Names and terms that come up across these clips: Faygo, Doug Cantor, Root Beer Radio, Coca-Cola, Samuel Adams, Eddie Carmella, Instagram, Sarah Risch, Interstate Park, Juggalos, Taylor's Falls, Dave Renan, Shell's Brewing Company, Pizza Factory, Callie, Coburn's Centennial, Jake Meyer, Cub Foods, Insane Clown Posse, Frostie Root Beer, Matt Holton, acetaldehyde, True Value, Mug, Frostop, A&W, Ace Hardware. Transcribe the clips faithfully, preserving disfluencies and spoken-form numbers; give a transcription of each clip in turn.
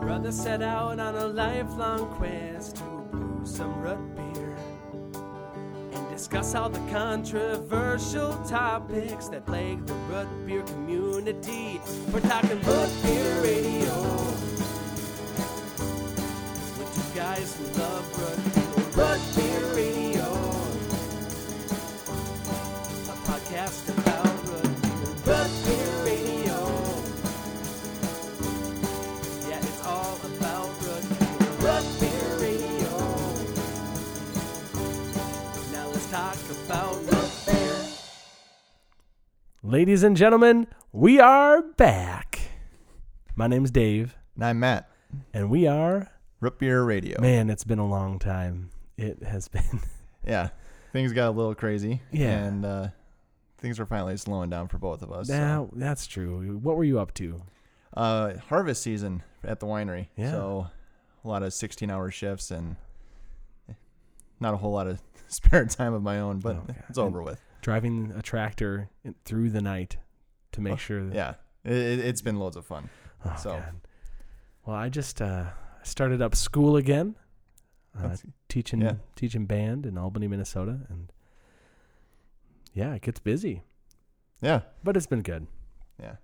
Brother set out on a lifelong quest to brew some root beer and discuss all the controversial topics that plague the root beer community. We're talking Root Beer Radio with two guys who love root beer. Root Beer Radio, a podcast about root beer. Root Beer. Ladies and gentlemen, we are back. My name's Dave. And I'm Matt. And we are... Root Beer Radio. Man, it's been a long time. It has been. Yeah. Things got a little crazy. Yeah. And uh, things were finally slowing down for both of us. Now, so. That's true. What were you up to? Uh, harvest season at the winery. Yeah. So a lot of sixteen-hour shifts and not a whole lot of spare time of my own, but oh, it's over and with. Driving a tractor through the night to make oh, sure. That yeah, it, it's been loads of fun. Oh, so, God. Well, I just uh, started up school again, uh, teaching yeah. teaching band in Albany, Minnesota, and yeah, it gets busy. Yeah, but it's been good. Yeah,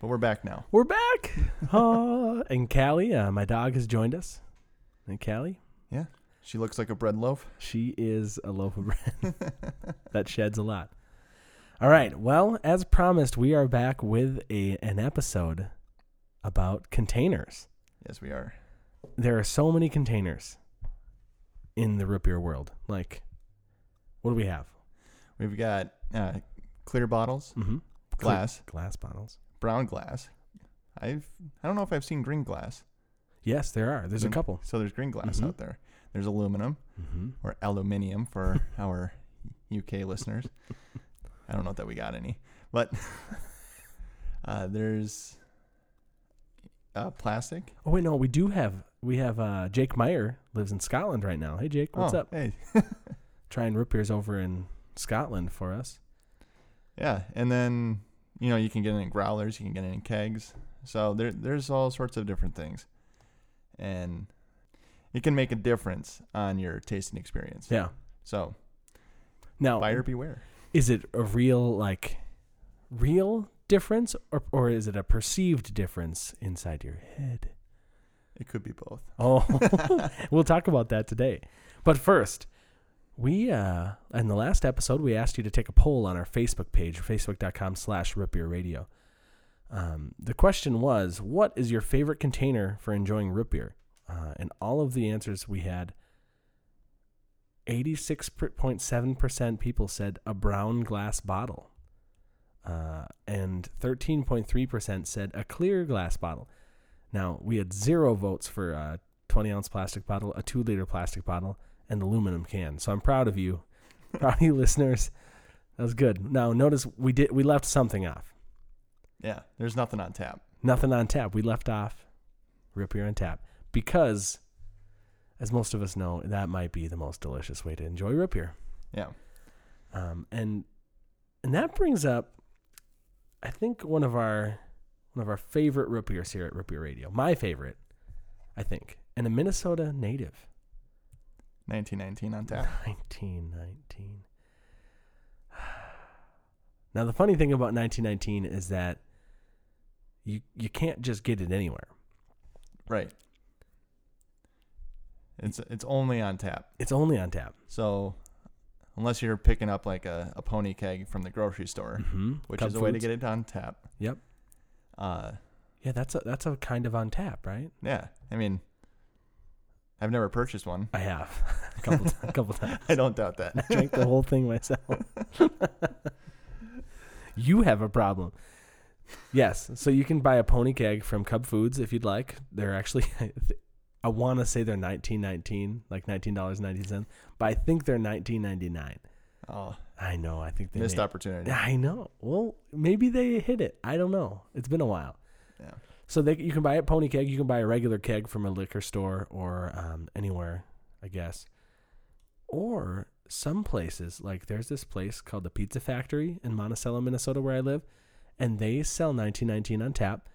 but we're back now. We're back. uh, and Callie, uh, my dog has joined us. And Callie, yeah. She looks like a bread loaf. She is a loaf of bread that sheds a lot. All right. Well, as promised, we are back with a an episode about containers. Yes, we are. There are so many containers in the root beer world. Like, what do we have? We've got uh, clear bottles, mm-hmm. glass, clear, glass bottles, brown glass. I've I don't know if I've seen green glass. Yes, there are. There's green, a couple. So there's green glass mm-hmm. out there. There's aluminum mm-hmm. or aluminium for our U K listeners. I don't know that we got any, but uh, there's uh, plastic. Oh, wait, no, we do have, we have uh, Jake Meyer lives in Scotland right now. Hey, Jake, what's oh, up? Hey. Trying root beers over in Scotland for us. Yeah. And then, you know, you can get it in growlers, you can get it in kegs. So there, there's all sorts of different things. And it can make a difference on your tasting experience. Yeah. So, now, buyer beware. Is it a real, like, real difference, or or is it a perceived difference inside your head? It could be both. Oh, we'll talk about that today. But first, we uh, in the last episode we asked you to take a poll on our Facebook page, facebook dot com slash root beer radio. Um, the question was, what is your favorite container for enjoying root beer? Uh, and all of the answers we had, eighty-six point seven percent people said a brown glass bottle. Uh, and thirteen point three percent said a clear glass bottle. Now, we had zero votes for a twenty-ounce plastic bottle, a two-liter plastic bottle, and aluminum can. So I'm proud of you. Proud of you, listeners. That was good. Now, notice we did we left something off. Yeah, there's nothing on tap. Nothing on tap. We left off Root Beer on Tap. Because, as most of us know, that might be the most delicious way to enjoy root beer. Yeah. Um, and and that brings up, I think, one of our one of our favorite root beers here at Root Beer Radio. My favorite, I think. And a Minnesota native. nineteen nineteen on tap. nineteen nineteen. Now, the funny thing about nineteen nineteen is that you you can't just get it anywhere. Right. It's it's only on tap. It's only on tap. So unless you're picking up like a, a pony keg from the grocery store, mm-hmm. which Cub is a Foods. Way to get it on tap. Yep. Uh, yeah, that's a, that's a kind of on tap, right? Yeah. I mean, I've never purchased one. I have. A couple, t- a couple times. I don't doubt that. I drank the whole thing myself. You have a problem. Yes. So you can buy a pony keg from Cub Foods if you'd like. They're actually... I want to say they're nineteen nineteen, like nineteen dollars and ninety cents, but I think they're nineteen ninety-nine. Oh, I know. I think they missed made, opportunity. I know. Well, maybe they hit it. I don't know. It's been a while. Yeah. So they, you can buy a pony keg. You can buy a regular keg from a liquor store or um, anywhere, I guess. Or some places, like there's this place called the Pizza Factory in Monticello, Minnesota, where I live, and they sell nineteen nineteen on tap,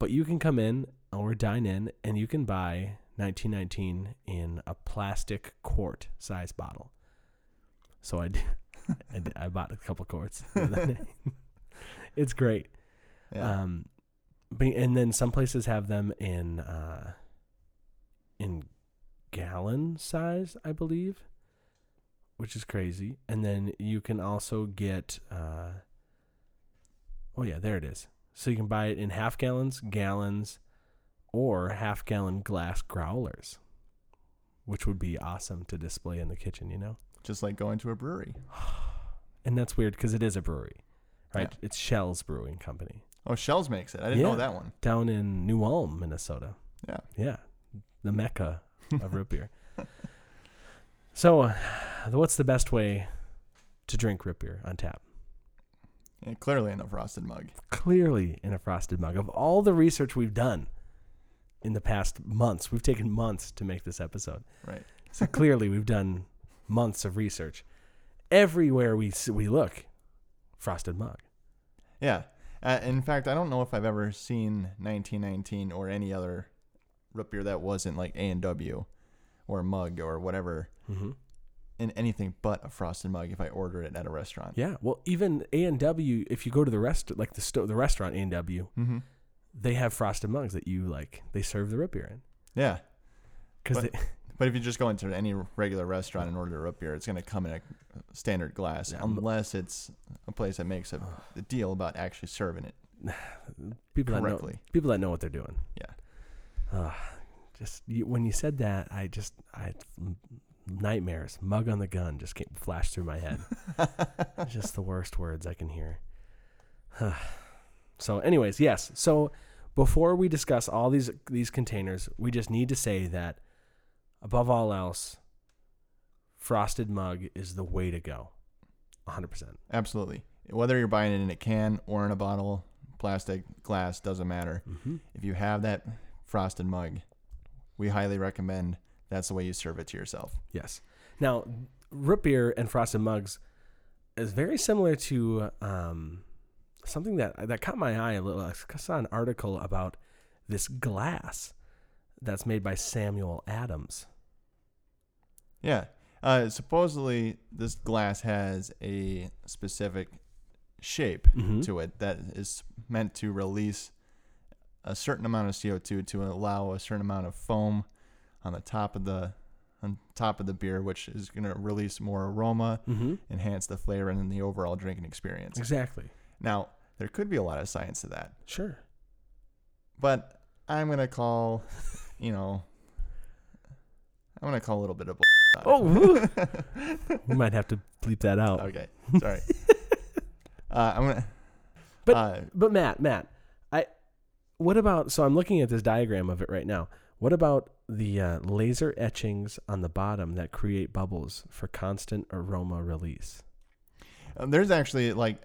but you can come in or dine in, and you can buy nineteen nineteen in a plastic quart size bottle. So I did, I, did, I bought a couple quarts. It's great. Yeah. Um, but, and then some places have them in uh, in gallon size, I believe, which is crazy. And then you can also get, uh, oh yeah, there it is. So you can buy it in half gallons, gallons, or half gallon glass growlers, which would be awesome to display in the kitchen, you know? Just like going to a brewery. And that's weird because it is a brewery, right? Yeah. It's Shell's Brewing Company. Oh, Shell's makes it. I didn't yeah, know that one. Down in New Ulm, Minnesota. Yeah. Yeah. The mecca of root beer. So uh, what's the best way to drink root beer on tap? Yeah, clearly in a frosted mug. Clearly in a frosted mug. Of all the research we've done in the past months, we've taken months to make this episode. Right. So clearly we've done months of research. Everywhere we we look, frosted mug. Yeah. Uh, in fact, I don't know if I've ever seen nineteen nineteen or any other root beer that wasn't like A and W or Mug or whatever mm-hmm. in anything but a frosted mug if I order it at a restaurant. Yeah. Well, even A and W, if you go to the rest, like the sto- the restaurant A and W, mm-hmm. they have frosted mugs that you like, they serve the root beer in. Yeah. Cause but, they- but if you just go into any regular restaurant and order a root beer, it's going to come in a standard glass, yeah, unless it's a place that makes a, a deal about actually serving it people correctly. That know, people that know what they're doing. Yeah. Uh, just you, when you said that, I just I nightmares. Mug on the gun just came, flashed through my head. Just the worst words I can hear. Huh. So, anyways, yes. So, before we discuss all these these containers, we just need to say that above all else, frosted mug is the way to go. one hundred percent. Absolutely. Whether you're buying it in a can or in a bottle, plastic, glass, doesn't matter. Mm-hmm. If you have that frosted mug, we highly recommend that's the way you serve it to yourself. Yes. Now, root beer and frosted mugs is very similar to um, something that, that caught my eye a little. I saw an article about this glass that's made by Samuel Adams. Yeah. Uh, supposedly, this glass has a specific shape mm-hmm. to it that is meant to release a certain amount of C O two to allow a certain amount of foam on the top of the on top of the beer, which is going to release more aroma, mm-hmm. enhance the flavor, and then the overall drinking experience. Exactly. Now, there could be a lot of science to that. Sure. But I'm going to call, you know, I'm going to call a little bit of bull. Oh, we might have to bleep that out. Okay, sorry. uh, I'm gonna. But uh, but Matt, Matt, I. What about? So I'm looking at this diagram of it right now. What about the uh, laser etchings on the bottom that create bubbles for constant aroma release? Um, there's actually like,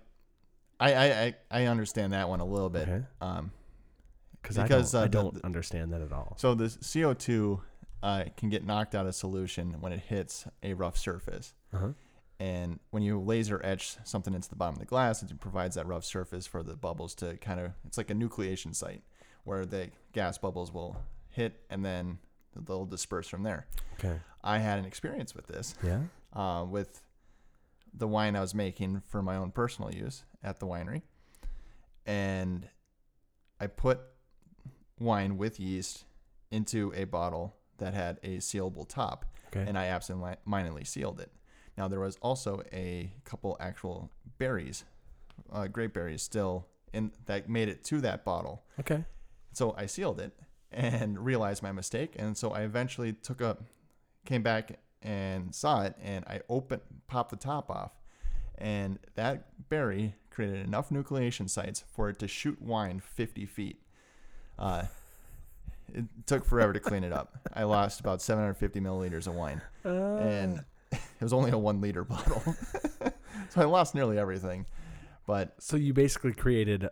I, I I understand that one a little bit. Okay. Um, because I don't, uh, I don't the, understand that at all. So the C O two. Uh, it can get knocked out of solution when it hits a rough surface. Uh-huh. And when you laser etch something into the bottom of the glass, it provides that rough surface for the bubbles to kind of, it's like a nucleation site where the gas bubbles will hit and then they'll disperse from there. Okay. I had an experience with this. Yeah. Uh, with the wine I was making for my own personal use at the winery. And I put wine with yeast into a bottle that had a sealable top, okay, and I absentmindedly sealed it. Now, there was also a couple actual berries, uh, grape berries still, in that made it to that bottle. Okay. So I sealed it and realized my mistake, and so I eventually took up, came back and saw it, and I opened, popped the top off, and that berry created enough nucleation sites for it to shoot wine fifty feet. Uh, It took forever to clean it up. I lost about seven hundred fifty milliliters of wine. Uh. And it was only a one liter bottle. So I lost nearly everything. But so you basically created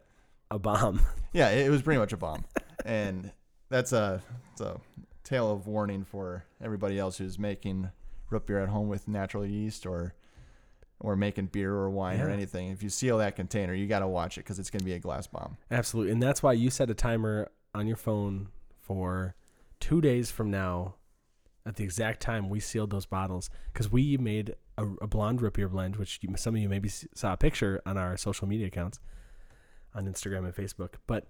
a bomb. Yeah, it was pretty much a bomb. And that's a, it's a tale of warning for everybody else who's making root beer at home with natural yeast or or making beer or wine yeah. or anything. If you seal that container, you got to watch it because it's going to be a glass bomb. Absolutely. And that's why you set a timer on your phone for two days from now at the exact time we sealed those bottles, because we made a, a blonde root beer blend, which you, some of you maybe saw a picture on our social media accounts on Instagram and Facebook. But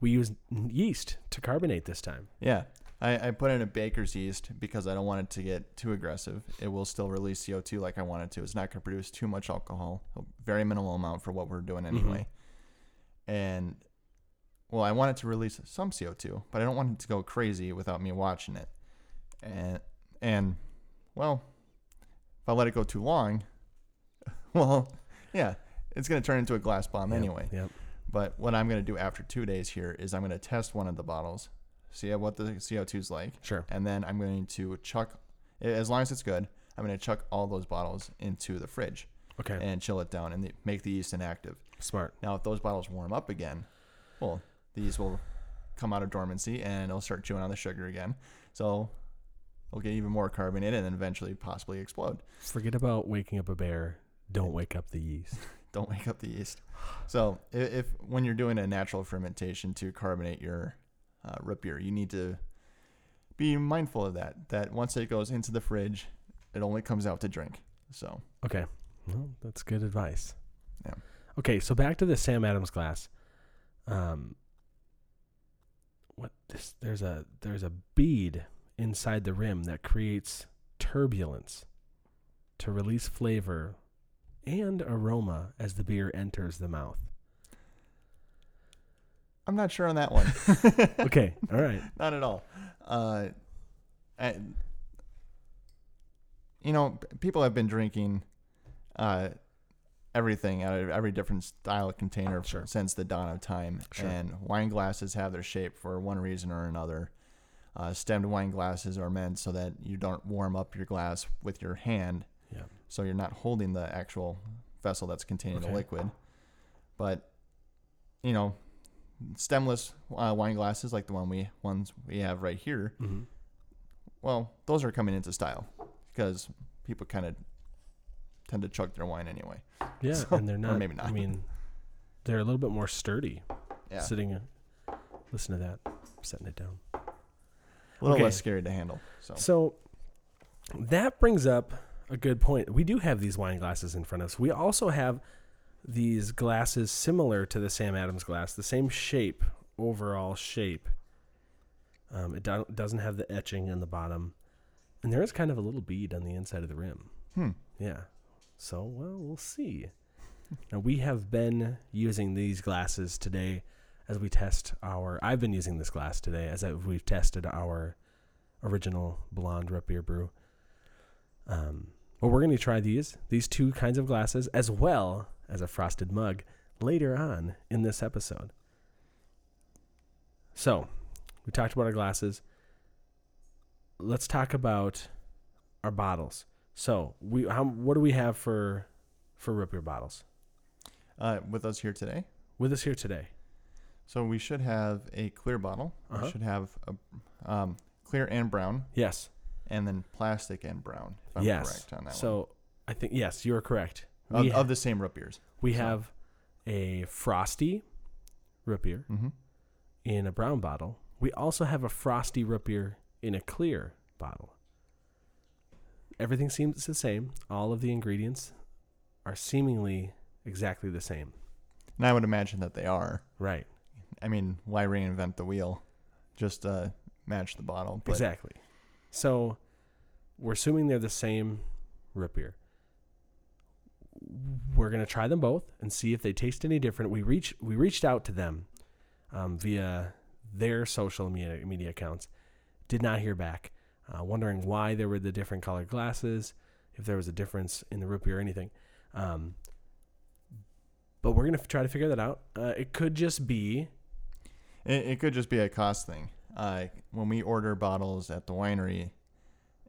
we used yeast to carbonate this time. Yeah. I, I put in a baker's yeast because I don't want it to get too aggressive. It will still release C O two like I want it to. It's not going to produce too much alcohol, a very minimal amount for what we're doing anyway. Mm-hmm. And, well, I want it to release some C O two, but I don't want it to go crazy without me watching it. And, and well, if I let it go too long, well, yeah, it's going to turn into a glass bomb yep, anyway. Yep. But what I'm going to do after two days here is I'm going to test one of the bottles, see what the C O two is like. Sure. And then I'm going to chuck, as long as it's good, I'm going to chuck all those bottles into the fridge. Okay. And chill it down and make the yeast inactive. Smart. Now, if those bottles warm up again, well, the yeast will come out of dormancy and it'll start chewing on the sugar again. So it'll get even more carbonated and then eventually possibly explode. Forget about waking up a bear. Don't wake up the yeast. Don't wake up the yeast. So if, if when you're doing a natural fermentation to carbonate your Uh, root beer, you need to be mindful of that. That once it goes into the fridge, it only comes out to drink. So okay, well, that's good advice. Yeah. Okay, so back to the Sam Adams glass. Um, what this? There's a there's a bead inside the rim that creates turbulence to release flavor and aroma as the beer enters the mouth. I'm not sure on that one. Okay. All right. Not at all. Uh, I, you know, people have been drinking uh, everything out of every different style container sure. since the dawn of time. Sure. And wine glasses have their shape for one reason or another. Uh, stemmed wine glasses are meant so that you don't warm up your glass with your hand. Yeah. So you're not holding the actual vessel that's containing okay. the liquid. But, you know, stemless uh, wine glasses like the one we ones we have right here mm-hmm. well, those are coming into style because people kind of tend to chug their wine anyway. Yeah, so, and they're not, maybe not I mean they're a little bit more sturdy. Yeah. Sitting uh, listen to that, I'm setting it down a little okay. less scary to handle. So. so that brings up a good point. We do have these wine glasses in front of us. We also have these glasses similar to the Sam Adams glass, the same shape, overall shape. Um, it do- doesn't have the etching in the bottom. And there is kind of a little bead on the inside of the rim. Hmm. Yeah. So, well, we'll see. Now, we have been using these glasses today as we test our... I've been using this glass today as I, we've tested our original blonde root beer brew. Um, but we're going to try these, these two kinds of glasses, as well as a frosted mug later on in this episode. So we talked about our glasses. Let's talk about our bottles. So we, how, what do we have for, for root beer bottles? Uh, with us here today, with us here today. So we should have a clear bottle. Uh-huh. We should have a, um, clear and brown. Yes. And then plastic and brown. If I'm yes. correct on that so one. So I think, yes, you're correct. Of, ha- of the same root beers. We so. have a Frostie root beer mm-hmm. in a brown bottle. We also have a Frostie root beer in a clear bottle. Everything seems the same. All of the ingredients are seemingly exactly the same. And I would imagine that they are. Right. I mean, why reinvent the wheel? Just uh, match the bottle. But. Exactly. So we're assuming they're the same root beer. We're going to try them both and see if they taste any different. We reach we reached out to them um, via their social media, media accounts. Did not hear back. Uh, wondering why there were the different colored glasses, if there was a difference in the root beer or anything. Um, but we're going to f- try to figure that out. Uh, it could just be... It, it could just be a cost thing. Uh, when we order bottles at the winery,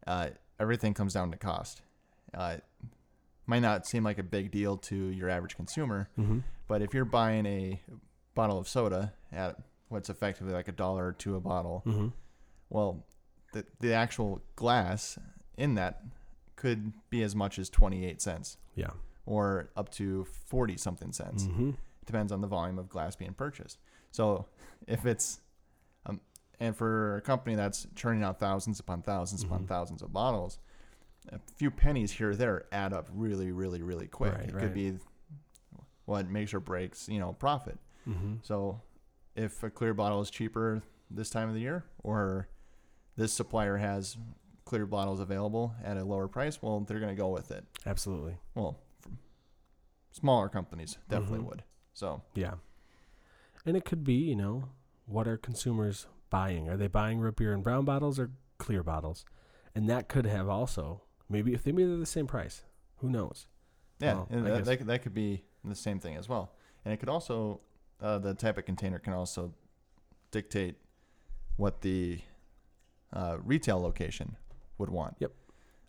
uh, everything comes down to cost. Uh might not seem like a big deal to your average consumer, mm-hmm. but if you're buying a bottle of soda at what's effectively like a dollar or two a bottle, mm-hmm. well, the the actual glass in that could be as much as twenty-eight cents. Yeah. Or up to forty something cents. Mm-hmm. Depends on the volume of glass being purchased. So if it's um, And for a company that's churning out thousands upon thousands upon mm-hmm. thousands of bottles, a few pennies here or there add up really, really, really quick. Right, it right. could be what makes or breaks, you know, profit. Mm-hmm. So if a clear bottle is cheaper this time of the year, or this supplier has clear bottles available at a lower price, well, they're going to go with it. Absolutely. Well, smaller companies definitely mm-hmm. would. So yeah. And it could be, you know, what are consumers buying? Are they buying root beer in brown bottles or clear bottles? And that could have also, maybe if they made it the same price, who knows? Yeah, well, and that, that, that could be the same thing as well. And it could also, uh, the type of container can also dictate what the uh, retail location would want. Yep.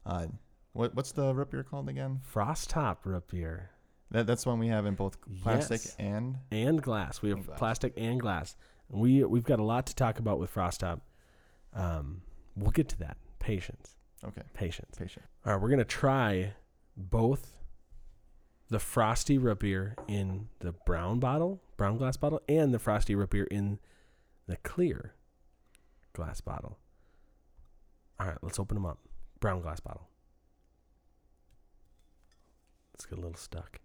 Uh, what what's the root beer called again? Frostop root beer. That that's one we have in both plastic yes. and and glass. We have and glass. plastic and glass. We we've got a lot to talk about with Frostop. Um, we'll get to that. Patience. Okay. Patience. Patience. All right, we're gonna try both the Frostie root beer in the brown bottle, brown glass bottle, and the Frostie root beer in the clear glass bottle. All right, let's open them up. Brown glass bottle. Let's get a little stuck.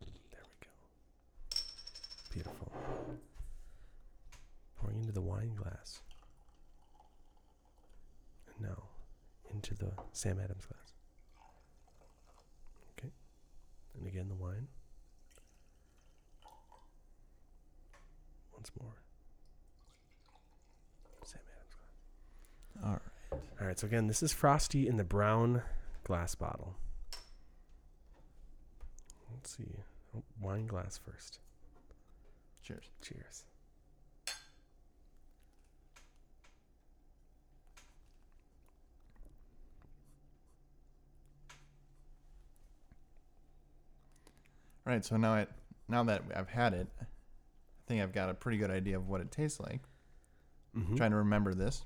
There we go. Beautiful. Pouring into the wine glass. And now into the Sam Adams glass. Okay. And again, the wine. Once more. Sam Adams glass. All right. All right. So again, this is Frostie in the brown glass bottle. Let's see. Oh, wine glass first. Cheers. Cheers. All right, so now I, now that I've had it, I think I've got a pretty good idea of what it tastes like. Mm-hmm. I'm trying to remember this.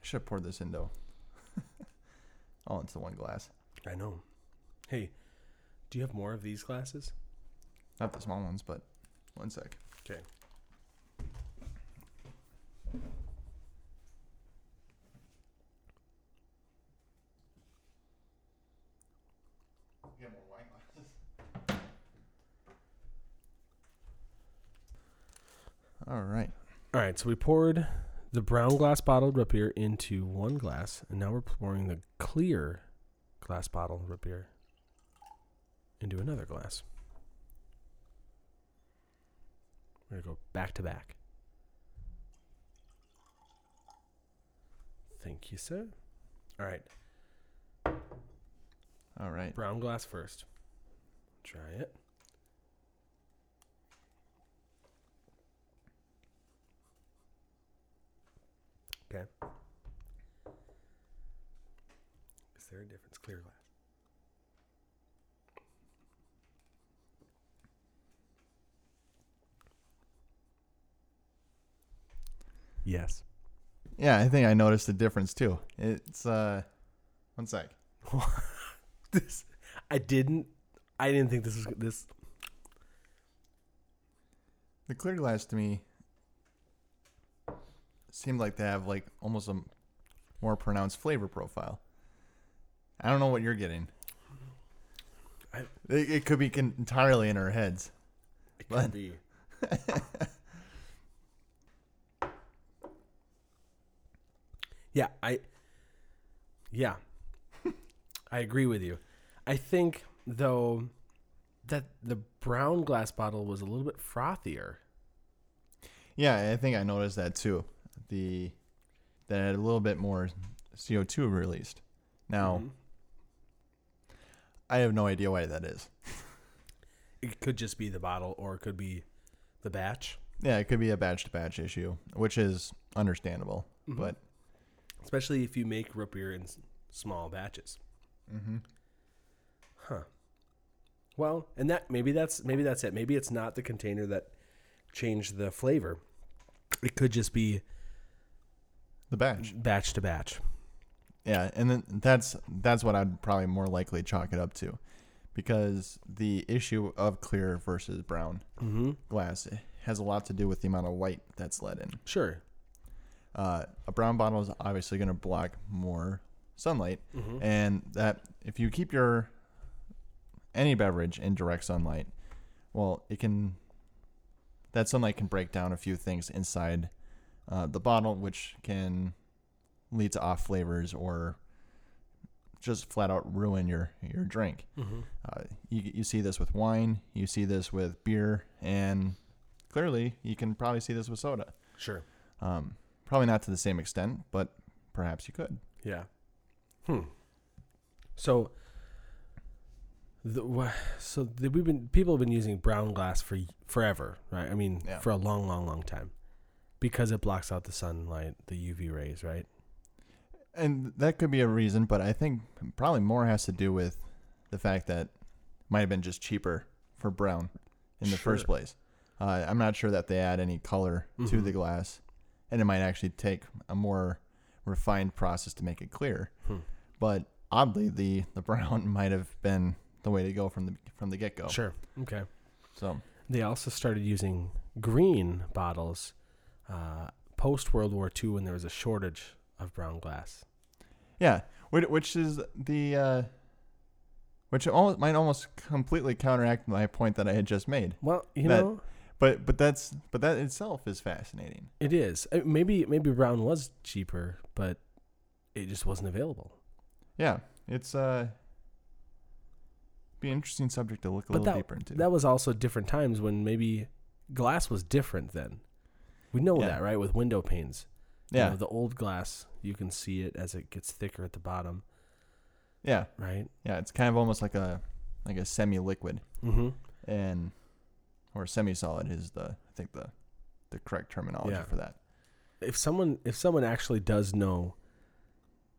I should have poured this in, though. All into one glass. I know. Hey, do you have more of these glasses? Not the small ones, but one sec. Okay. Get more wine glasses. All right. All right, so we poured the brown glass bottle root beer into one glass, and now we're pouring the clear glass bottle root beer into another glass. We're gonna go back to back. Thank you, sir. All right. All right. Brown glass first. Try it. Okay. Is there a difference? Clear glass. Yes. Yeah, I think I noticed the difference too. It's uh, one sec. this, I didn't, I didn't think this was this. The clear glass to me seemed like they have like almost a more pronounced flavor profile. I don't know what you're getting. I, it, it could be con- entirely in our heads. It but, could be. Yeah, I yeah, I agree with you. I think, though, that the brown glass bottle was a little bit frothier. Yeah, I think I noticed that, too. The That it had a little bit more C O two released. Now, mm-hmm. I have no idea why that is. It could just be the bottle, or it could be the batch. Yeah, it could be a batch-to-batch issue, which is understandable, mm-hmm. but... Especially if you make root beer in small batches. Mm-hmm. Huh. Well, and that maybe that's maybe that's it. Maybe it's not the container that changed the flavor. It could just be the batch, batch to batch. Yeah, and then that's that's what I'd probably more likely chalk it up to, because the issue of clear versus brown mm-hmm. glass has a lot to do with the amount of white that's let in. Sure. Uh, a brown bottle is obviously going to block more sunlight, mm-hmm. and that if you keep your any beverage in direct sunlight, well, it can that sunlight can break down a few things inside uh, the bottle, which can lead to off flavors or just flat out ruin your your drink. Mm-hmm. Uh, you you see this with wine, you see this with beer, and clearly you can probably see this with soda. Sure. Um, probably not to the same extent, but perhaps you could. Yeah. Hmm. So, the, so the, we've been people have been using brown glass for forever, right? I mean, yeah. for a long, long, long time, because it blocks out the sunlight, the U V rays, right? And that could be a reason, but I think probably more has to do with the fact that it might have been just cheaper for brown in the sure. first place. Uh, I'm not sure that they add any color mm-hmm. to the glass, and it might actually take a more refined process to make it clear. Hmm. But oddly, the, the brown might have been the way to go from the from the get-go. Sure. Okay. So they also started using green bottles uh, post-World War Two when there was a shortage of brown glass. Yeah, which is the uh, which almost, might almost completely counteract my point that I had just made. Well, you that, know, but but that's but that itself is fascinating. It is. Maybe maybe brown was cheaper, but it just wasn't available. Yeah, it's uh, be an interesting subject to look a but little that, deeper into. That was also different times when maybe glass was different then. We know yeah. that, right? With window panes. Yeah, you know, the old glass, you can see it as it gets thicker at the bottom. Yeah. Right? Yeah, it's kind of almost like a like a semi-liquid. Mm-hmm. And or semi-solid is the I think the the correct terminology yeah. for that. If someone if someone actually does know,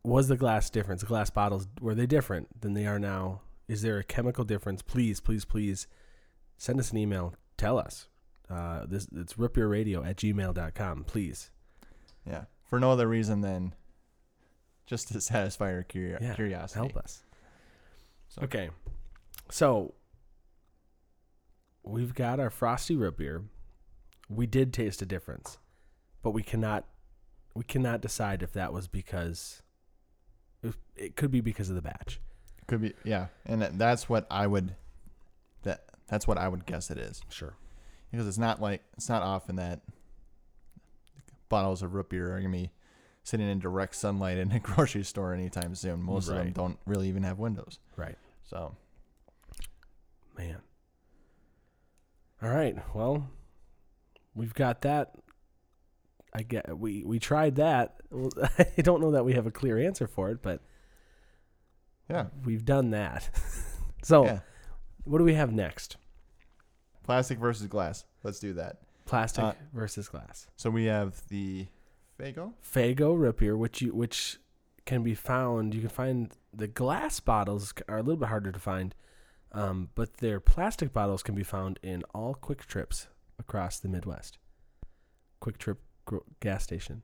was the glass different? The glass bottles, were they different than they are now? Is there a chemical difference? Please, please, please send us an email. Tell us. Uh, this it's root beer radio at gmail dot com, please. Yeah, for no other reason than just to satisfy our curi- yeah, curiosity. Help us. So. Okay, so we've got our Frostie Root Beer. We did taste a difference, but we cannot we cannot decide if that was because it, it could be because of the batch. It could be, yeah, and that's what I would that that's what I would guess it is. Sure, because it's not like it's not often that. Bottles of root beer are going to be sitting in direct sunlight in a grocery store anytime soon. Most right. of them don't really even have windows. Right. So. Man. All right. Well, we've got that. I get, we, we tried that. I don't know that we have a clear answer for it, but yeah, we've done that. So yeah. What do we have next? Plastic versus glass. Let's do that. Plastic uh, versus glass. So we have the Faygo. Faygo root beer, which you which can be found. You can find the glass bottles are a little bit harder to find, um, but their plastic bottles can be found in all Quick Trips across the Midwest. Quick Trip gro- gas station.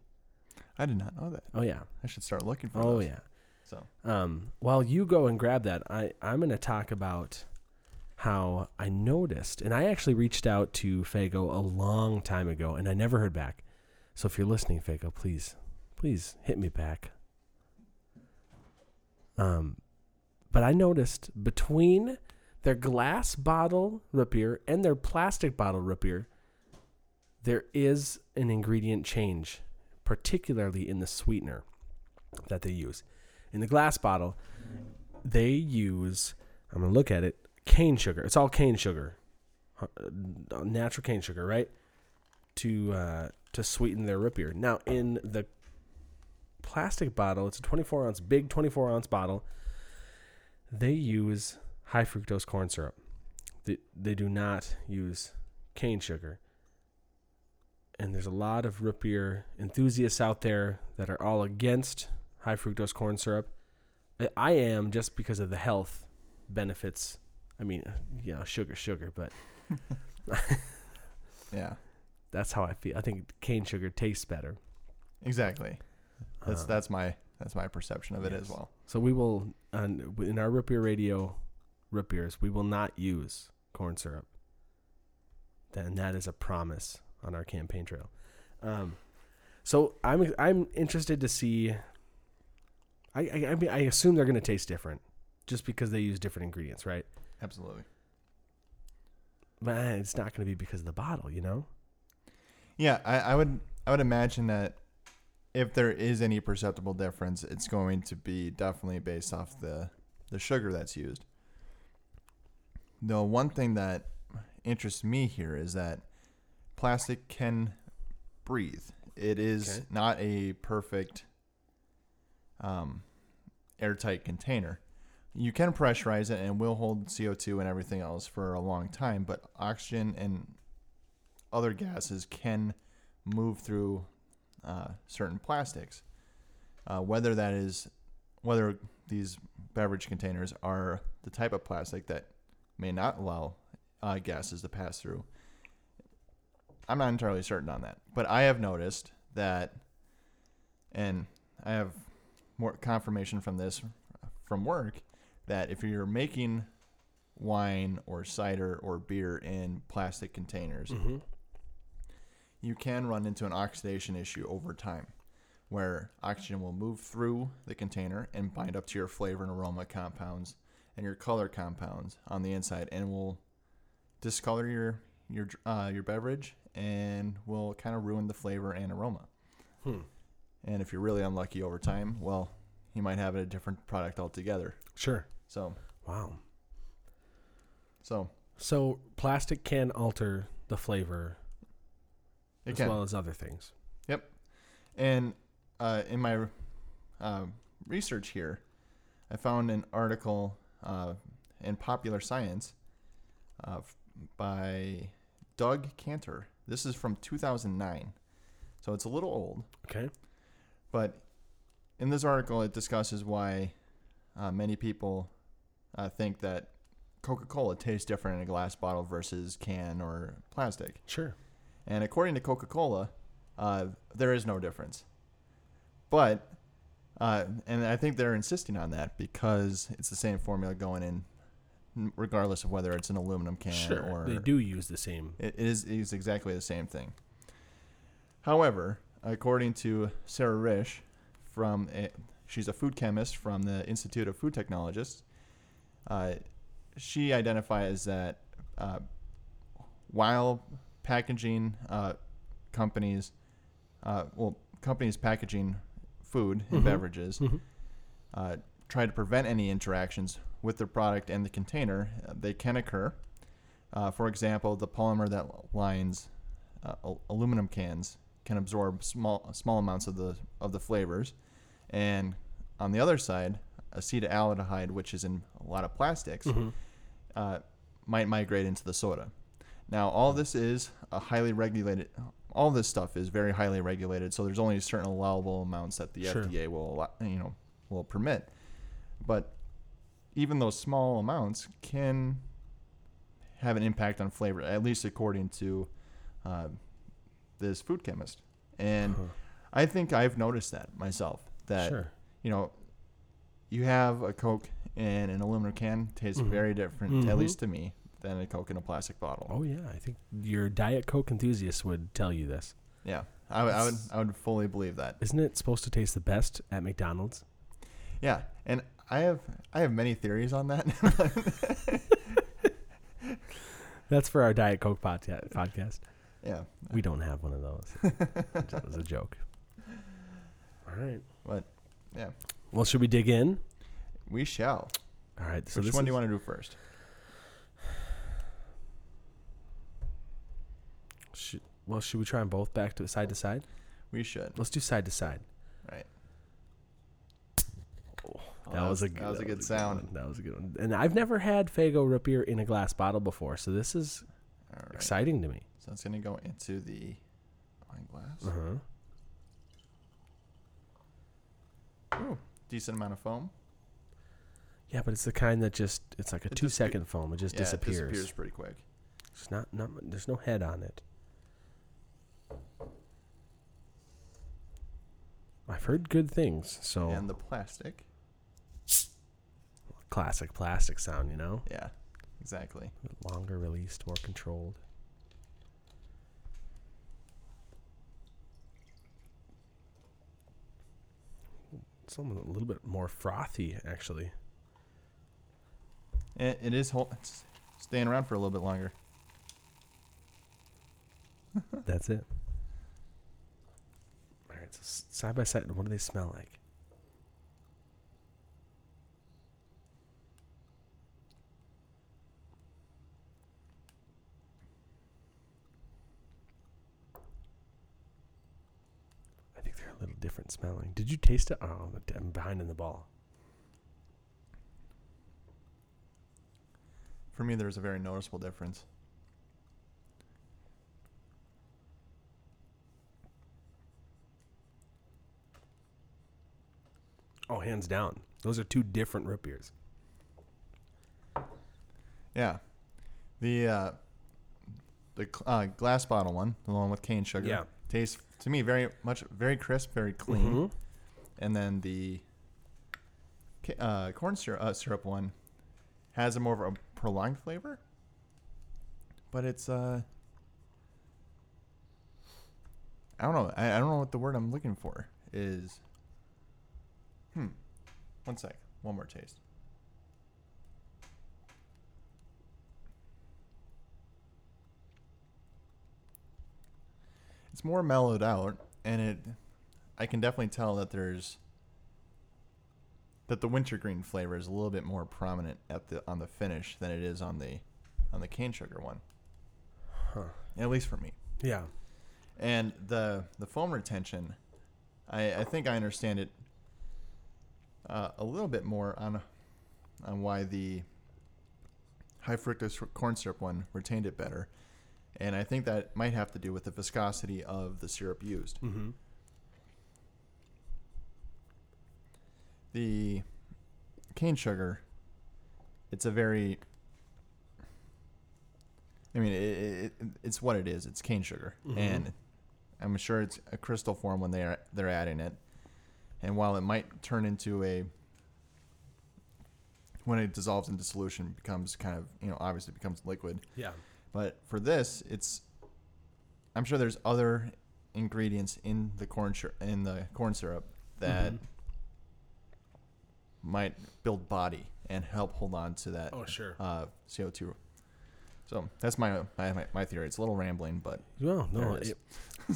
I did not know that. Oh yeah, I should start looking for. Oh those. yeah. So um, while you go and grab that, I I'm gonna talk about. How I noticed, and I actually reached out to Faygo a long time ago, and I never heard back. So if you're listening, Faygo, please, please hit me back. Um, but I noticed between their glass bottle root beer and their plastic bottle root beer, there is an ingredient change, particularly in the sweetener that they use. In the glass bottle, they use, I'm going to look at it, cane sugar. It's all cane sugar, natural cane sugar, right? To uh, to sweeten their root beer. Now in the plastic bottle, it's a twenty-four ounce, big twenty-four ounce bottle. They use high fructose corn syrup. They they do not use cane sugar. And there's a lot of root beer enthusiasts out there that are all against high fructose corn syrup. I am, just because of the health benefits. I mean, you know, sugar, sugar, but yeah, that's how I feel. I think cane sugar tastes better. Exactly. That's um, that's my that's my perception of yes. it as well. So we will on, in our root beer radio root beers, we will not use corn syrup. Then that is a promise on our campaign trail. Um, So I'm I'm interested to see. I I, I, mean, I assume they're going to taste different, just because they use different ingredients, right? Absolutely. But it's not going to be because of the bottle, you know. Yeah, I, I would I would imagine that if there is any perceptible difference, it's going to be definitely based off the the sugar that's used. The one thing that interests me here is that plastic can breathe. It is okay. not a perfect um, airtight container. You can pressurize it and will hold C O two and everything else for a long time, but oxygen and other gases can move through uh, certain plastics. Uh, whether that is, whether these beverage containers are the type of plastic that may not allow uh, gases to pass through, I'm not entirely certain on that. But I have noticed that, and I have more confirmation from this from work, that if you're making wine or cider or beer in plastic containers, mm-hmm. you can run into an oxidation issue over time where oxygen will move through the container and bind up to your flavor and aroma compounds and your color compounds on the inside and will discolor your your uh, your beverage and will kind of ruin the flavor and aroma. Hmm. And if you're really unlucky over time, well, you might have a different product altogether. Sure. So. Wow. So. So plastic can alter the flavor it as can. well as other things. Yep. And uh, in my uh, research here, I found an article uh, in Popular Science uh, by Doug Cantor. This is from two thousand nine. So it's a little old. Okay. But in this article, it discusses why uh, many people uh, think that Coca-Cola tastes different in a glass bottle versus can or plastic. Sure. And according to Coca-Cola, uh, there is no difference. But, uh, and I think they're insisting on that because it's the same formula going in, regardless of whether it's an aluminum can sure, or... Sure, they do use the same. It is, it is exactly the same thing. However, according to Sarah Risch, From a, she's a food chemist from the Institute of Food Technologists. Uh, she identifies that uh, while packaging uh, companies, uh, well, companies packaging food and mm-hmm. beverages, mm-hmm. Uh, try to prevent any interactions with the product and the container, uh, they can occur. Uh, for example, the polymer that lines uh, al- aluminum cans can absorb small small amounts of the of the flavors. And on the other side, acetaldehyde, which is in a lot of plastics, mm-hmm. uh, might migrate into the soda. Now, all this is a highly regulated, all this stuff is very highly regulated, so there's only certain allowable amounts that the sure. F D A will, you know, will permit. But even those small amounts can have an impact on flavor, at least according to uh, this food chemist. And... Uh-huh. I think I've noticed that myself, that, sure. you know, you have a Coke in an aluminum can tastes mm-hmm. very different, mm-hmm. at least to me, than a Coke in a plastic bottle. Oh, yeah. I think your Diet Coke enthusiast would tell you this. Yeah. I, I would I would fully believe that. Isn't it supposed to taste the best at McDonald's? Yeah. And I have I have many theories on that. That's for our Diet Coke podcast. Yeah. We don't have one of those. That was a joke. All right. But, yeah. Well, should we dig in? We shall. All right. So Which this one is... do you want to do first? Should, well, should we try them both back to side to side? We should. Let's do side to side. All right. Oh, that, that was, was a good, that was that a good was sound. A good that was a good one. And I've never had Faygo root beer in a glass bottle before, so this is right. exciting to me. So it's going to go into the wine glass. Uh-huh. Ooh, decent amount of foam. Yeah, but it's the kind that just, it's like a it two dispe- second foam. It just yeah, disappears. It disappears pretty quick. It's not, not, there's no head on it. I've heard good things. So. And the plastic. Classic plastic sound, you know? Yeah, exactly. Longer released, more controlled. Some a little bit more frothy, actually. It, it is whole, it's staying around for a little bit longer. That's it. All right, so side by side, what do they smell like? I think they're a little different smelling. Did you taste it? Oh, I'm behind in the ball. For me, there's a very noticeable difference. Oh, hands down. Those are two different root beers. Yeah. The uh, the uh, glass bottle one, the one with cane sugar, yeah. tastes, to me, very much, very crisp, very clean. Mm-hmm. And then the uh, corn syrup, uh, syrup one has a more of a prolonged flavor, but it's, uh, I don't know. I, I don't know what the word I'm looking for is. Hmm. One sec. One more taste. It's more mellowed out, and it, I can definitely tell that there's, that the wintergreen flavor is a little bit more prominent at the on the finish than it is on the, on the cane sugar one. Huh. At least for me. Yeah. And the the foam retention, I, I think I understand it. Uh, a little bit more on on why the high fructose corn syrup one retained it better. And I think that might have to do with the viscosity of the syrup used. Mm-hmm. The cane sugar, it's a very, I mean, it, it, it's what it is. It's cane sugar. Mm-hmm. And I'm sure it's a crystal form when they are, they're adding it. And while it might turn into a, when it dissolves into solution, becomes kind of, you know, obviously becomes liquid. Yeah. But for this, it's, I'm sure there's other ingredients in the corn sh- in the corn syrup that mm-hmm. might build body and help hold on to that. Oh, sure. Uh, C O two. So that's my, my my theory. It's a little rambling, but no, no, it it,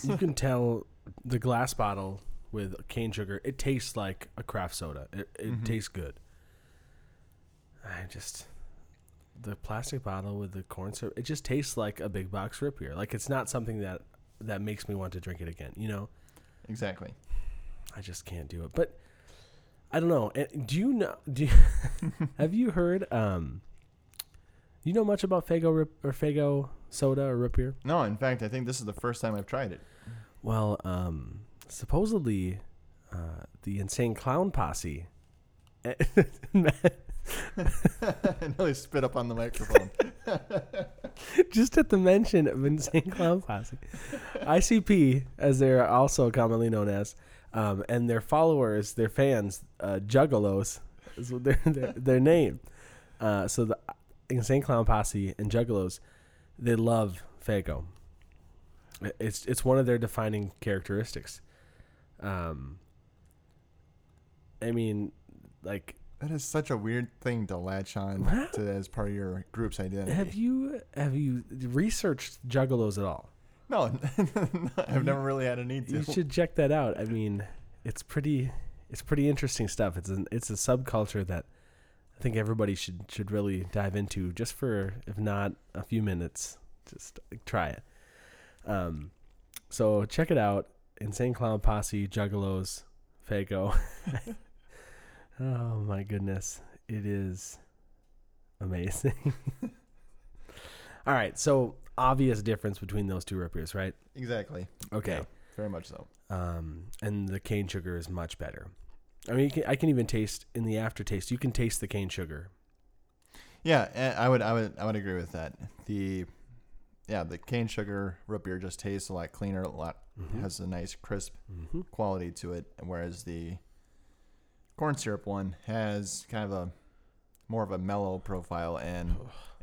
you can tell the glass bottle. With cane sugar, it tastes like a craft soda. It it mm-hmm. tastes good. I just the plastic bottle with the corn syrup. It just tastes like a big box root beer. Like it's not something that that makes me want to drink it again. You know, exactly. I just can't do it. But I don't know. Do you know? Do you, have you heard? Um, you know much about Faygo rip, or Faygo soda or root beer? No, in fact, I think this is the first time I've tried it. Well, um. Supposedly, uh, the Insane Clown Posse. I nearly spit up on the microphone. Just at the mention of Insane Clown Posse. I C P, as they're also commonly known as, um, and their followers, their fans, uh, Juggalos, is their, their, their name. Uh, so the Insane Clown Posse and Juggalos, they love Faygo. It's it's one of their defining characteristics. Um, I mean, like that is such a weird thing to latch on to as part of your group's identity. Have you have you researched Juggalos at all? No, no I've you, never really had a need to. You should check that out. I mean, it's pretty it's pretty interesting stuff. It's an it's a subculture that I think everybody should should really dive into just for if not a few minutes, just try it. Um, so check it out. Insane Clown Posse, Juggalos, Faygo. Oh my goodness. It is amazing. All right. So obvious difference between those two root beers, right? Exactly. Okay. Yeah, very much so. Um, and the cane sugar is much better. I mean, you can, I can even taste in the aftertaste, you can taste the cane sugar. Yeah. I would, I would, I would agree with that. The, Yeah, the cane sugar root beer just tastes a lot cleaner, a lot mm-hmm. has a nice crisp mm-hmm. quality to it, whereas the corn syrup one has kind of a more of a mellow profile and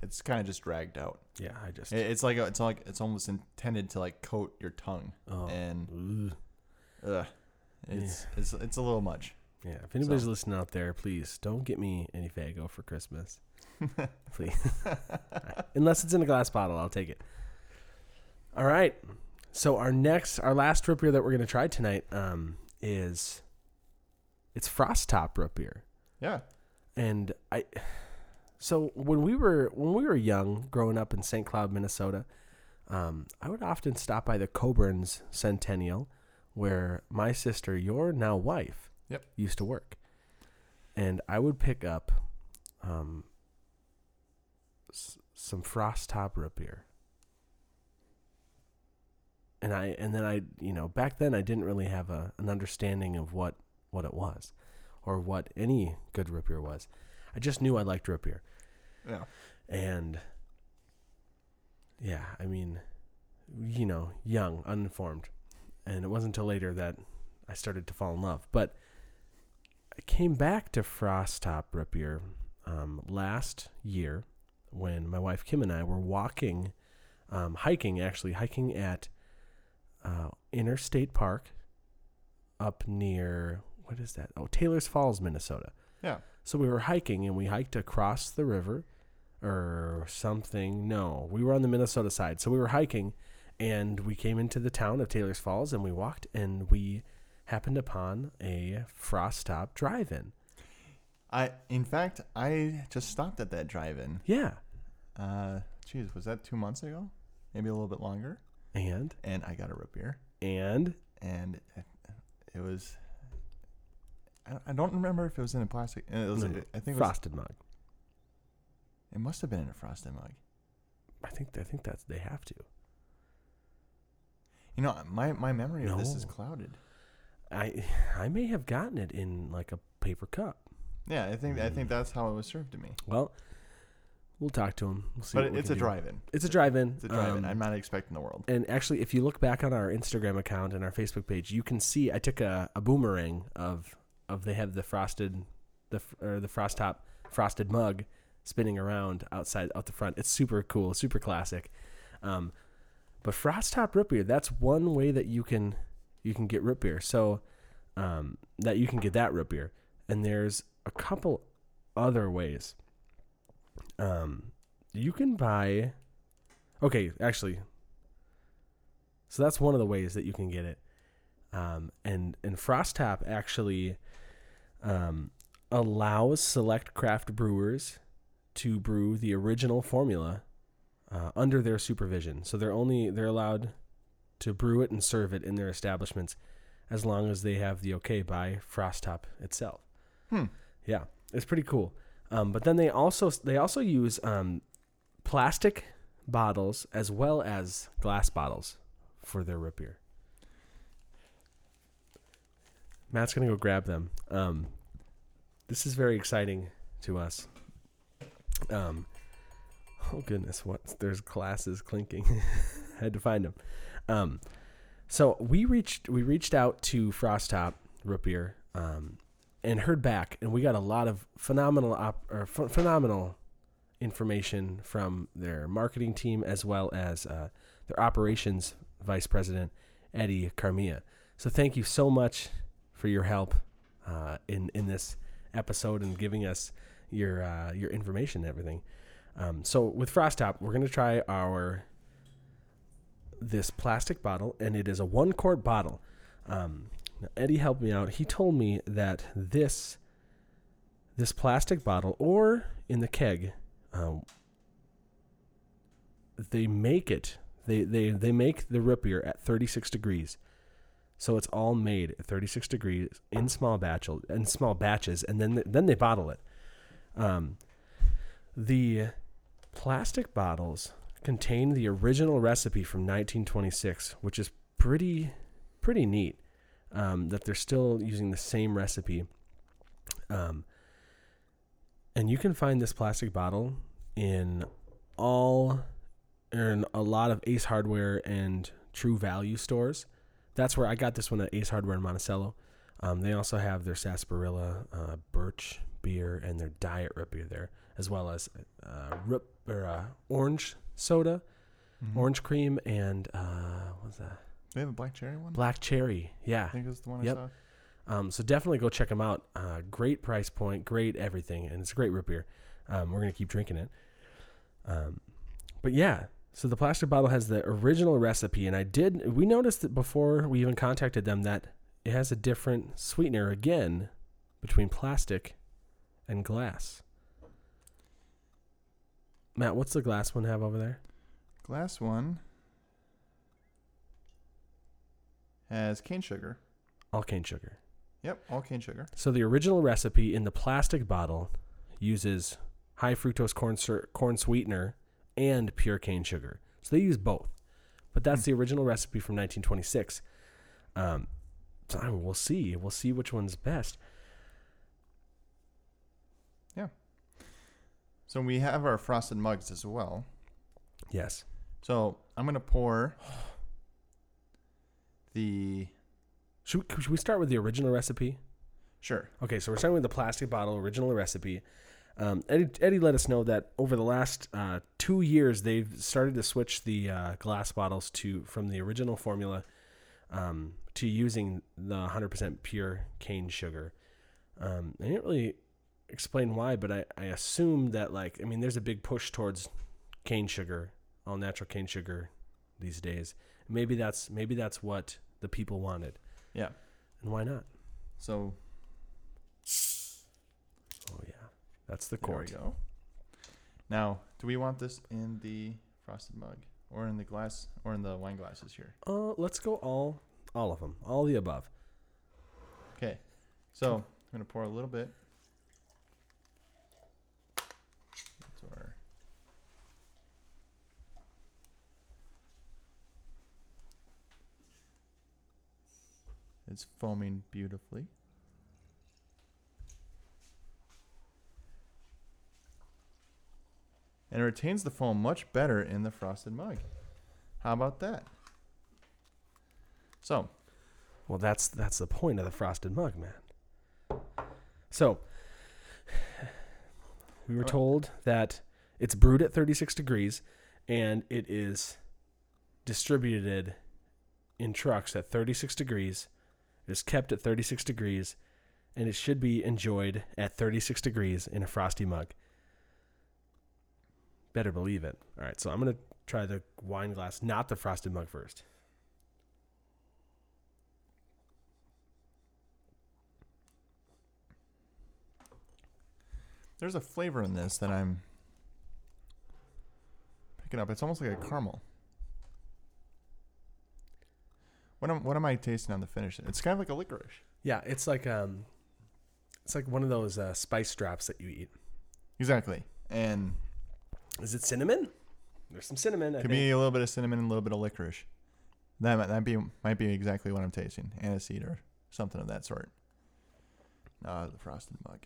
it's kind of just dragged out. Yeah, I just it, it's like a, it's like it's almost intended to like coat your tongue oh. and ugh, it's, yeah. it's it's a little much. Yeah, if anybody's so. listening out there, please don't get me any Faygo for Christmas. Please. Unless it's in a glass bottle, I'll take it. All right. So our next, our last root beer that we're going to try tonight um, is, it's Frostop root beer. Yeah. And I, so when we were, when we were young, growing up in Saint Cloud, Minnesota, um, I would often stop by the Coburn's Centennial where my sister, your now wife, yep, used to work. And I would pick up um, s- some Frostop root beer. And I and then I, you know, back then I didn't really have a, an understanding of what, what it was or what any good root beer was. I just knew I liked root beer. Yeah. And, yeah, I mean, you know, young, uninformed. And it wasn't until later that I started to fall in love. But I came back to Frostop root beer um, last year when my wife Kim and I were walking, um, hiking, actually, hiking at uh, Interstate Park up near, what is that? Oh, Taylor's Falls, Minnesota. Yeah. So we were hiking, and we hiked across the river or something. No, we were on the Minnesota side. So we were hiking, and we came into the town of Taylor's Falls, and we walked, and we happened upon a Frostop drive-in. I, in fact, I just stopped at that drive-in. Yeah. Uh, geez, was that two months ago? Maybe a little bit longer. And? And I got a root beer. And? And it was, I don't remember if it was in a plastic, it was, no, I think it was, frosted mug. It must have been in a frosted mug. I think, I think that's, they have to. You know, my, my memory no. of this is clouded. I I may have gotten it in like a paper cup. Yeah, I think mm. I think that's how it was served to me. Well, we'll talk to him. We'll see. But it's a do. drive-in. It's a drive-in. It's a drive-in. Um, I'm not expecting the world. And actually, if you look back on our Instagram account and our Facebook page, you can see I took a, a boomerang of of they have the frosted the or the Frostop frosted mug spinning around outside out the front. It's super cool, super classic. Um, But Frostop root beer, that's one way that you can you can get root beer. So um, that you can get that root beer. And there's a couple other ways. Um, you can buy. Okay, actually. So that's one of the ways that you can get it. Um, and and Frostop actually um, allows select craft brewers to brew the original formula. Uh, under their supervision, so they're only they're allowed to brew it and serve it in their establishments, as long as they have the okay by Frostop itself. Hmm. Yeah, it's pretty cool. Um, but then they also they also use um, plastic bottles as well as glass bottles for their root beer. Matt's gonna go grab them. Um, this is very exciting to us. Um. Oh, goodness. What? There's glasses clinking. I had to find them. Um, so we reached we reached out to Frostop root beer um, and heard back, and we got a lot of phenomenal op, or ph- phenomenal information from their marketing team as well as uh, their operations vice president, Eddie Carmella. So thank you so much for your help uh, in, in this episode and giving us your uh, your information and everything. Um, so with Frostop, we're going to try our this plastic bottle, and it is a one-quart bottle. Um, now Eddie helped me out. He told me that this this plastic bottle, or in the keg, um, they make it. They they they make the root beer at thirty-six degrees, so it's all made at thirty-six degrees in small batch in small batches, and then then they bottle it. Um, the plastic bottles contain the original recipe from nineteen twenty-six, which is pretty pretty neat um, that they're still using the same recipe. Um, and you can find this plastic bottle in all in a lot of Ace Hardware and True Value stores. That's where I got this one at Ace Hardware in Monticello. Um, they also have their sarsaparilla, uh, birch beer, and their diet root beer there, as well as uh, root or uh, orange soda, mm-hmm. orange cream, and uh, what's that? They have a black cherry one. Black cherry, yeah. I think it's the one yep. I saw. Um, so definitely go check them out. Uh, great price point, great everything, and it's a great root beer. Um, we're going to keep drinking it. Um, but yeah, so the plastic bottle has the original recipe, and I did, we noticed that before we even contacted them that it has a different sweetener again between plastic and glass. Matt, what's the glass one have over there? Glass one has cane sugar. All cane sugar. Yep, all cane sugar. So the original recipe in the plastic bottle uses high fructose corn sur- corn sweetener and pure cane sugar. So they use both. But that's mm. the original recipe from nineteen twenty-six. Um, so I mean, we'll see. We'll see which one's best. Yeah. So we have our frosted mugs as well. Yes. So I'm going to pour the... Should we, should we start with the original recipe? Sure. Okay, so we're starting with the plastic bottle, original recipe. Um, Eddie, Eddie let us know that over the last uh, two years, they've started to switch the uh, glass bottles to from the original formula um, to using the one hundred percent pure cane sugar. Um, I didn't really explain why, but I, I assume that, like, I mean, there's a big push towards cane sugar, all natural cane sugar these days. Maybe that's maybe that's what the people wanted. Yeah. And why not? So. Oh, yeah. That's the core. There we go. Now, do we want this in the frosted mug or in the glass or in the wine glasses here? Uh, let's go all all of them. All the above. Okay. So I'm going to pour a little bit. That's our It's foaming beautifully. And it retains the foam much better in the frosted mug. How about that? So. Well, that's that's the point of the frosted mug, man. So, we were told that it's brewed at thirty-six degrees, and it is distributed in trucks at thirty-six degrees. It is kept at thirty-six degrees, and it should be enjoyed at thirty-six degrees in a frosty mug. Better believe it. All right, so I'm going to try the wine glass, not the frosted mug first. There's a flavor in this that I'm picking up. It's almost like a caramel. What am, what am I tasting on the finish? It's kind of like a licorice. Yeah, it's like um, it's like one of those uh, spice drops that you eat. Exactly. And is it cinnamon? There's some cinnamon. Could I think. be a little bit of cinnamon and a little bit of licorice. That might, that be might be exactly what I'm tasting, aniseed or something of that sort. Ah, the frosted mug.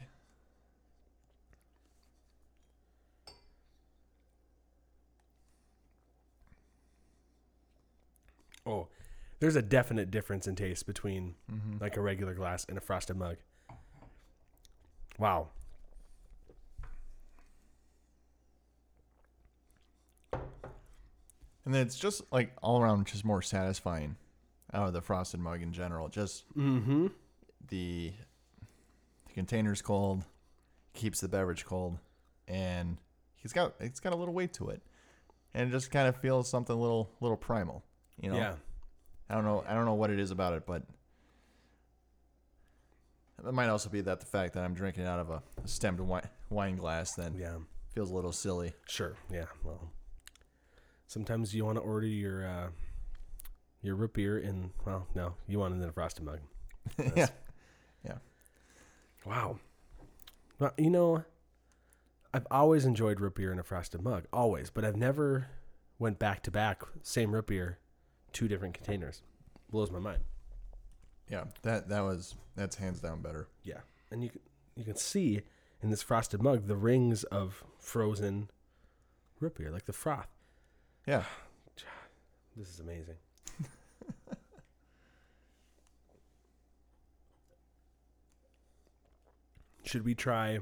Oh. There's a definite difference in taste between mm-hmm. like a regular glass and a frosted mug. Wow. And then it's just like all around just more satisfying out of the frosted mug in general. Just mm-hmm. the, the container's cold, keeps the beverage cold, and he's got it's got a little weight to it. And it just kind of feels something a little little primal, you know? Yeah. I don't know. I don't know what it is about it, but it might also be that the fact that I'm drinking out of a stemmed wine, wine glass then yeah. feels a little silly. Sure. Yeah. Well, sometimes you want to order your uh, your root beer in. Well, no, you want it in a frosted mug. yeah. Yeah. Wow. Well, you know, I've always enjoyed root beer in a frosted mug, always, but I've never went back to back same root beer. Two different containers. Blows my mind. Yeah, that that was that's hands down better. Yeah, and you can, you can see in this frosted mug the rings of frozen root beer, like the froth. Yeah, this is amazing. Should we try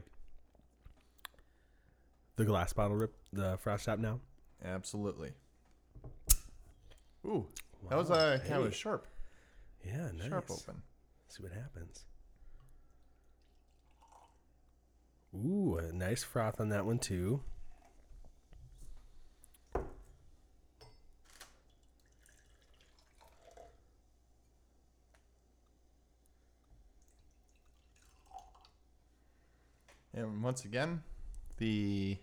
the glass bottle rip the Frostop now? Absolutely. Ooh, wow. That was uh, hey. kind of sharp. Yeah, nice. Sharp open. See what happens. Ooh, a nice froth on that one too. And once again, the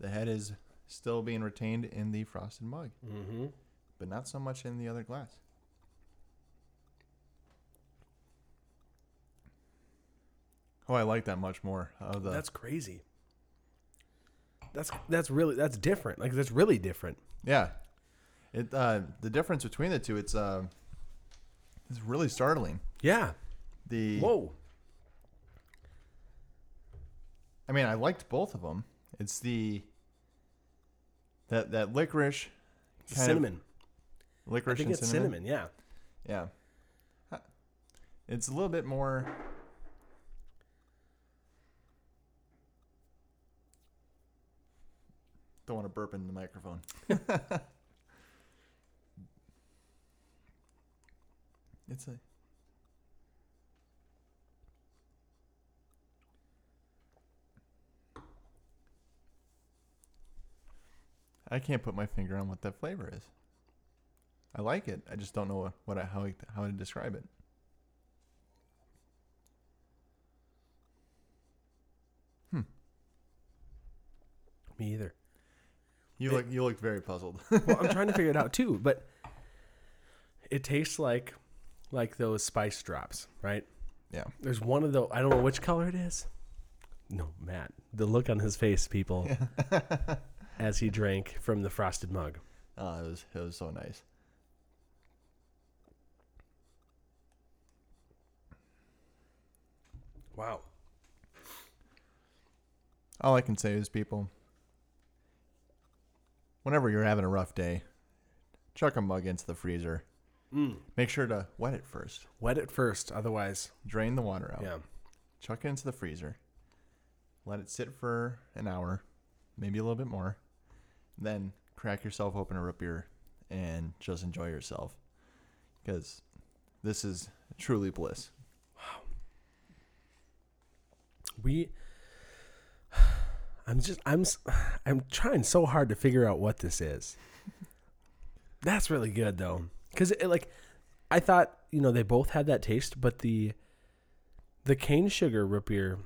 the head is still being retained in the frosted mug, mm-hmm. but not so much in the other glass. Oh, I like that much more. Uh, the that's crazy. That's that's really that's different. Like that's really different. Yeah, it uh, the difference between the two it's uh, it's really startling. Yeah. The whoa. I mean, I liked both of them. It's the that that licorice, kind cinnamon, of, licorice I think and it's cinnamon. cinnamon. Yeah, yeah. It's a little bit more. Don't want to burp in the microphone. It's a. I can't put my finger on what that flavor is. I like it. I just don't know what, what I, how I, how to describe it. Hmm. Me either. You it, look you look very puzzled. Well, I'm trying to figure it out too, but it tastes like like those spice drops, right? Yeah. There's one of those. I don't know which color it is. No, Matt. The look on his face, people. Yeah. As he drank from the frosted mug. Oh, it was it was so nice. Wow. All I can say is, people, whenever you're having a rough day, chuck a mug into the freezer. Mm. Make sure to wet it first. Wet it first, otherwise. Drain the water out. Yeah. Chuck it into the freezer. Let it sit for an hour, maybe a little bit more. Then crack yourself open a root beer and just enjoy yourself, because this is truly bliss. Wow. We, I'm just, I'm, I'm trying so hard to figure out what this is. That's really good though. Cause it, like, I thought, you know, they both had that taste, but the, the cane sugar root beer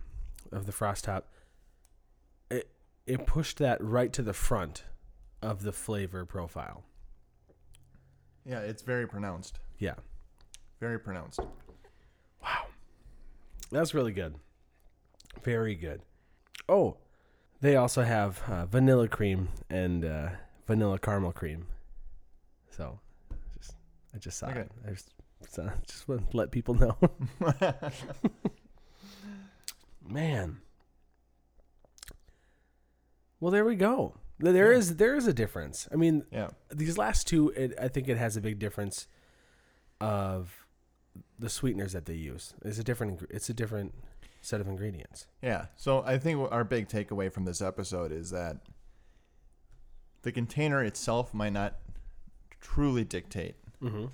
of the Frostop, it pushed that right to the front of the flavor profile. Yeah, it's very pronounced. Yeah. Very pronounced. Wow. That's really good. Very good. Oh, they also have uh, vanilla cream and uh, vanilla caramel cream. So just, I just saw okay. it. I just, so I just want to let people know. Man. Well, there we go. There yeah. is there is a difference. I mean, yeah. these last two, it, I think it has a big difference of the sweeteners that they use. It's a different it's a different set of ingredients. Yeah. So I think our big takeaway from this episode is that the container itself might not truly dictate mm-hmm.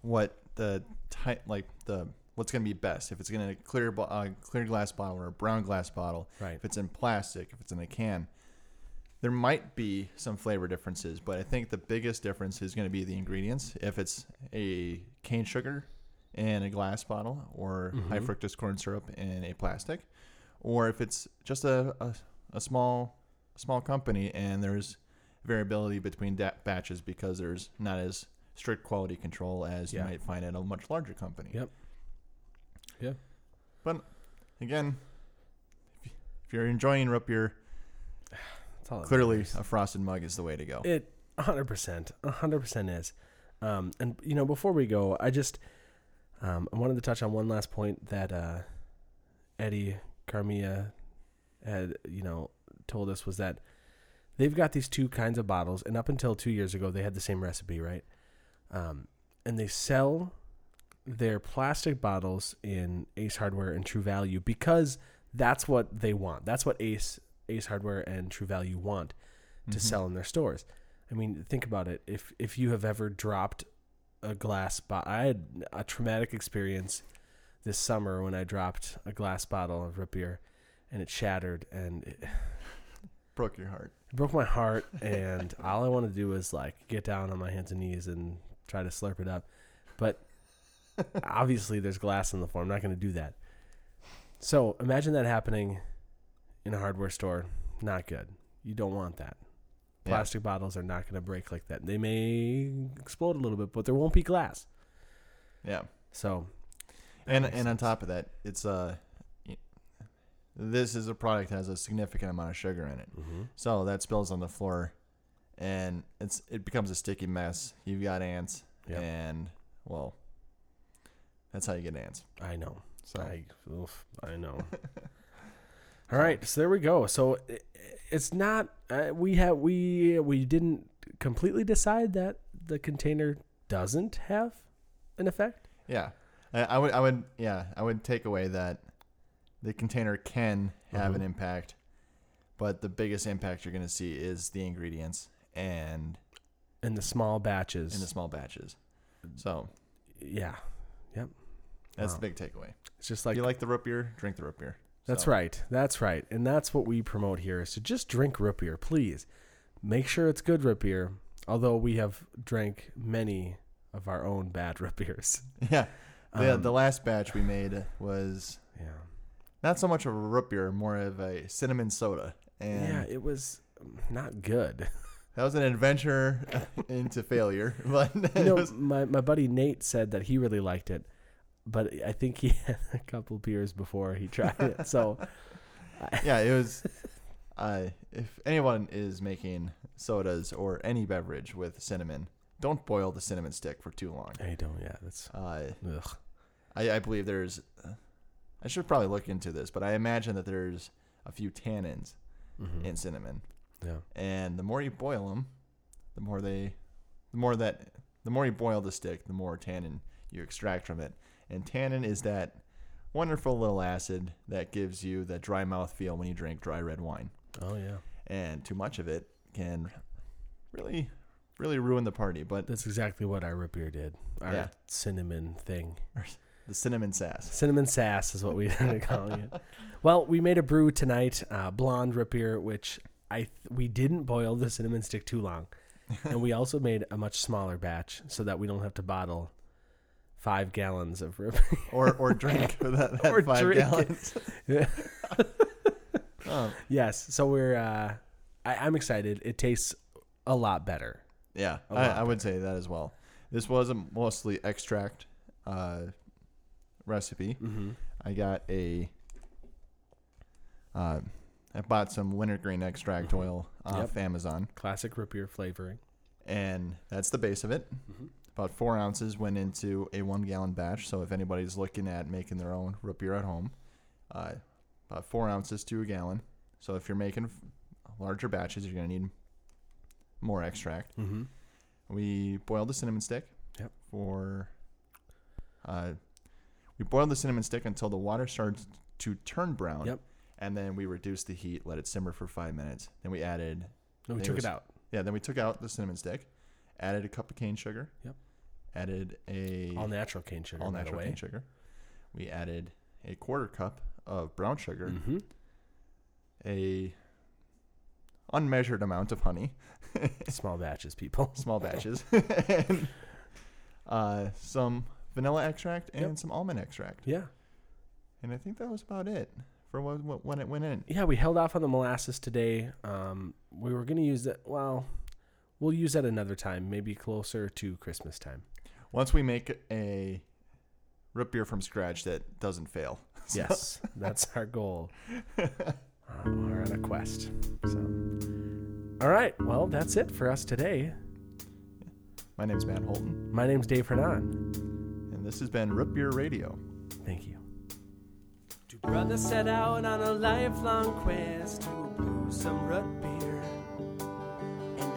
what the type, like the what's going to be best. If it's going to clear uh, clear glass bottle or a brown glass bottle, right. if it's in plastic, if it's in a can. There might be some flavor differences, but I think the biggest difference is going to be the ingredients. If it's a cane sugar in a glass bottle or mm-hmm. high fructose corn syrup in a plastic, or if it's just a, a, a small small company and there's variability between da- batches because there's not as strict quality control as yeah. you might find at a much larger company. Yep. Yeah. But, again, if you're enjoying root beer... Clearly, a frosted mug is the way to go. It one hundred percent, one hundred percent is. Um, and, you know, before we go, I just um, I wanted to touch on one last point that uh, Eddie Carmella had, you know, told us was that they've got these two kinds of bottles. And up until two years ago, they had the same recipe, right? Um, and they sell their plastic bottles in Ace Hardware and True Value because that's what they want. That's what Ace Ace Hardware and True Value want to mm-hmm. sell in their stores. I mean, think about it. If if you have ever dropped a glass bottle. I had a traumatic experience this summer when I dropped a glass bottle of root beer, and it shattered, and it broke your heart. It broke my heart, and all I wanted to do was like get down on my hands and knees and try to slurp it up. But obviously, there's glass on the floor. I'm not going to do that. So imagine that happening in a hardware store. Not good. You don't want that. Plastic yeah. bottles are not going to break like that. They may explode a little bit, but there won't be glass. Yeah. So. And and sense. On top of that, it's uh, this is a product that has a significant amount of sugar in it. Mm-hmm. So that spills on the floor, and it's it becomes a sticky mess. You've got ants, yep. and well, that's how you get ants. I know. So I, oof, I know. All right, so there we go. So it, it's not uh, we have we we didn't completely decide that the container doesn't have an effect. Yeah, I, I would I would yeah I would take away that the container can have mm-hmm. an impact, but the biggest impact you're going to see is the ingredients and in the small batches. In the small batches. So yeah, yep. That's wow. the big takeaway. It's just like if you like the root beer, drink the root beer. That's so. right. That's right. And that's what we promote here is to just drink root beer, please. Make sure it's good root beer, although we have drank many of our own bad root beers. Yeah. The, um, the last batch we made was yeah, not so much of a root beer, more of a cinnamon soda. And yeah, it was not good. That was an adventure into failure. But you know, was, my, my buddy Nate said that he really liked it. But I think he had a couple beers before he tried it. So, yeah, it was. Uh, if anyone is making sodas or any beverage with cinnamon, don't boil the cinnamon stick for too long. I don't. Yeah, that's. Uh, ugh. I, I believe there's. Uh, I should probably look into this, but I imagine that there's a few tannins mm-hmm. in cinnamon. Yeah. And the more you boil them, the more they, the more that, the more you boil the stick, the more tannin you extract from it. And tannin is that wonderful little acid that gives you that dry mouth feel when you drink dry red wine. Oh, yeah. And too much of it can really, really ruin the party. But that's exactly what our root beer did. Our yeah. cinnamon thing. The cinnamon sass. Cinnamon sass is what we are calling it. Well, we made a brew tonight, uh, blonde root beer, which I th- we didn't boil the cinnamon stick too long. And we also made a much smaller batch so that we don't have to bottle Five gallons of root beer. or or drink for that, that or five drink gallons. Yeah. oh. Yes. So we're. Uh, I, I'm excited. It tastes a lot better. Yeah, lot I, better. I would say that as well. This was a mostly extract uh, recipe. Mm-hmm. I got a. Uh, I bought some wintergreen extract mm-hmm. oil off yep. Amazon. Classic root beer flavoring, and that's the base of it. Mm-hmm. About four ounces went into a one-gallon batch. So if anybody's looking at making their own root beer at home, uh, about four ounces to a gallon. So if you're making larger batches, you're going to need more extract. Mm-hmm. We boiled the cinnamon stick. Yep. For uh, we boiled the cinnamon stick until the water started to turn brown. Yep. And then we reduced the heat, let it simmer for five minutes. Then we added. Then we took was, it out. Yeah. Then we took out the cinnamon stick, added a cup of cane sugar. Yep. Added a all natural cane sugar. All natural cane sugar. We added a quarter cup of brown sugar, mm-hmm. a unmeasured amount of honey. Small batches, people. Small batches. and, uh, some vanilla extract and yep. some almond extract. Yeah. And I think that was about it for what, what, when it went in. Yeah, we held off on the molasses today. Um, we were going to use that. Well, we'll use that another time, maybe closer to Christmas time. Once we make a root beer from scratch that doesn't fail. So. Yes, that's our goal. um, we're on a quest. So, all right, well, that's it for us today. My name's Matt Holton. My name's Dave Renan. And this has been Root Beer Radio. Thank you. Two brothers set out on a lifelong quest to brew some root beer.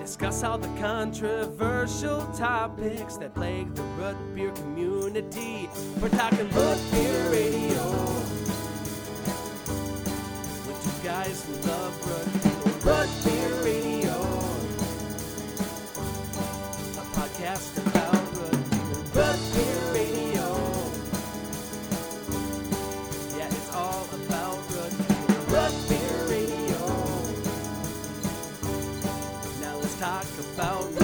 Discuss all the controversial topics that plague the root beer community. We're talking Root Beer Radio with two guys who love root beer. Root Beer Radio, a podcast about root beer. about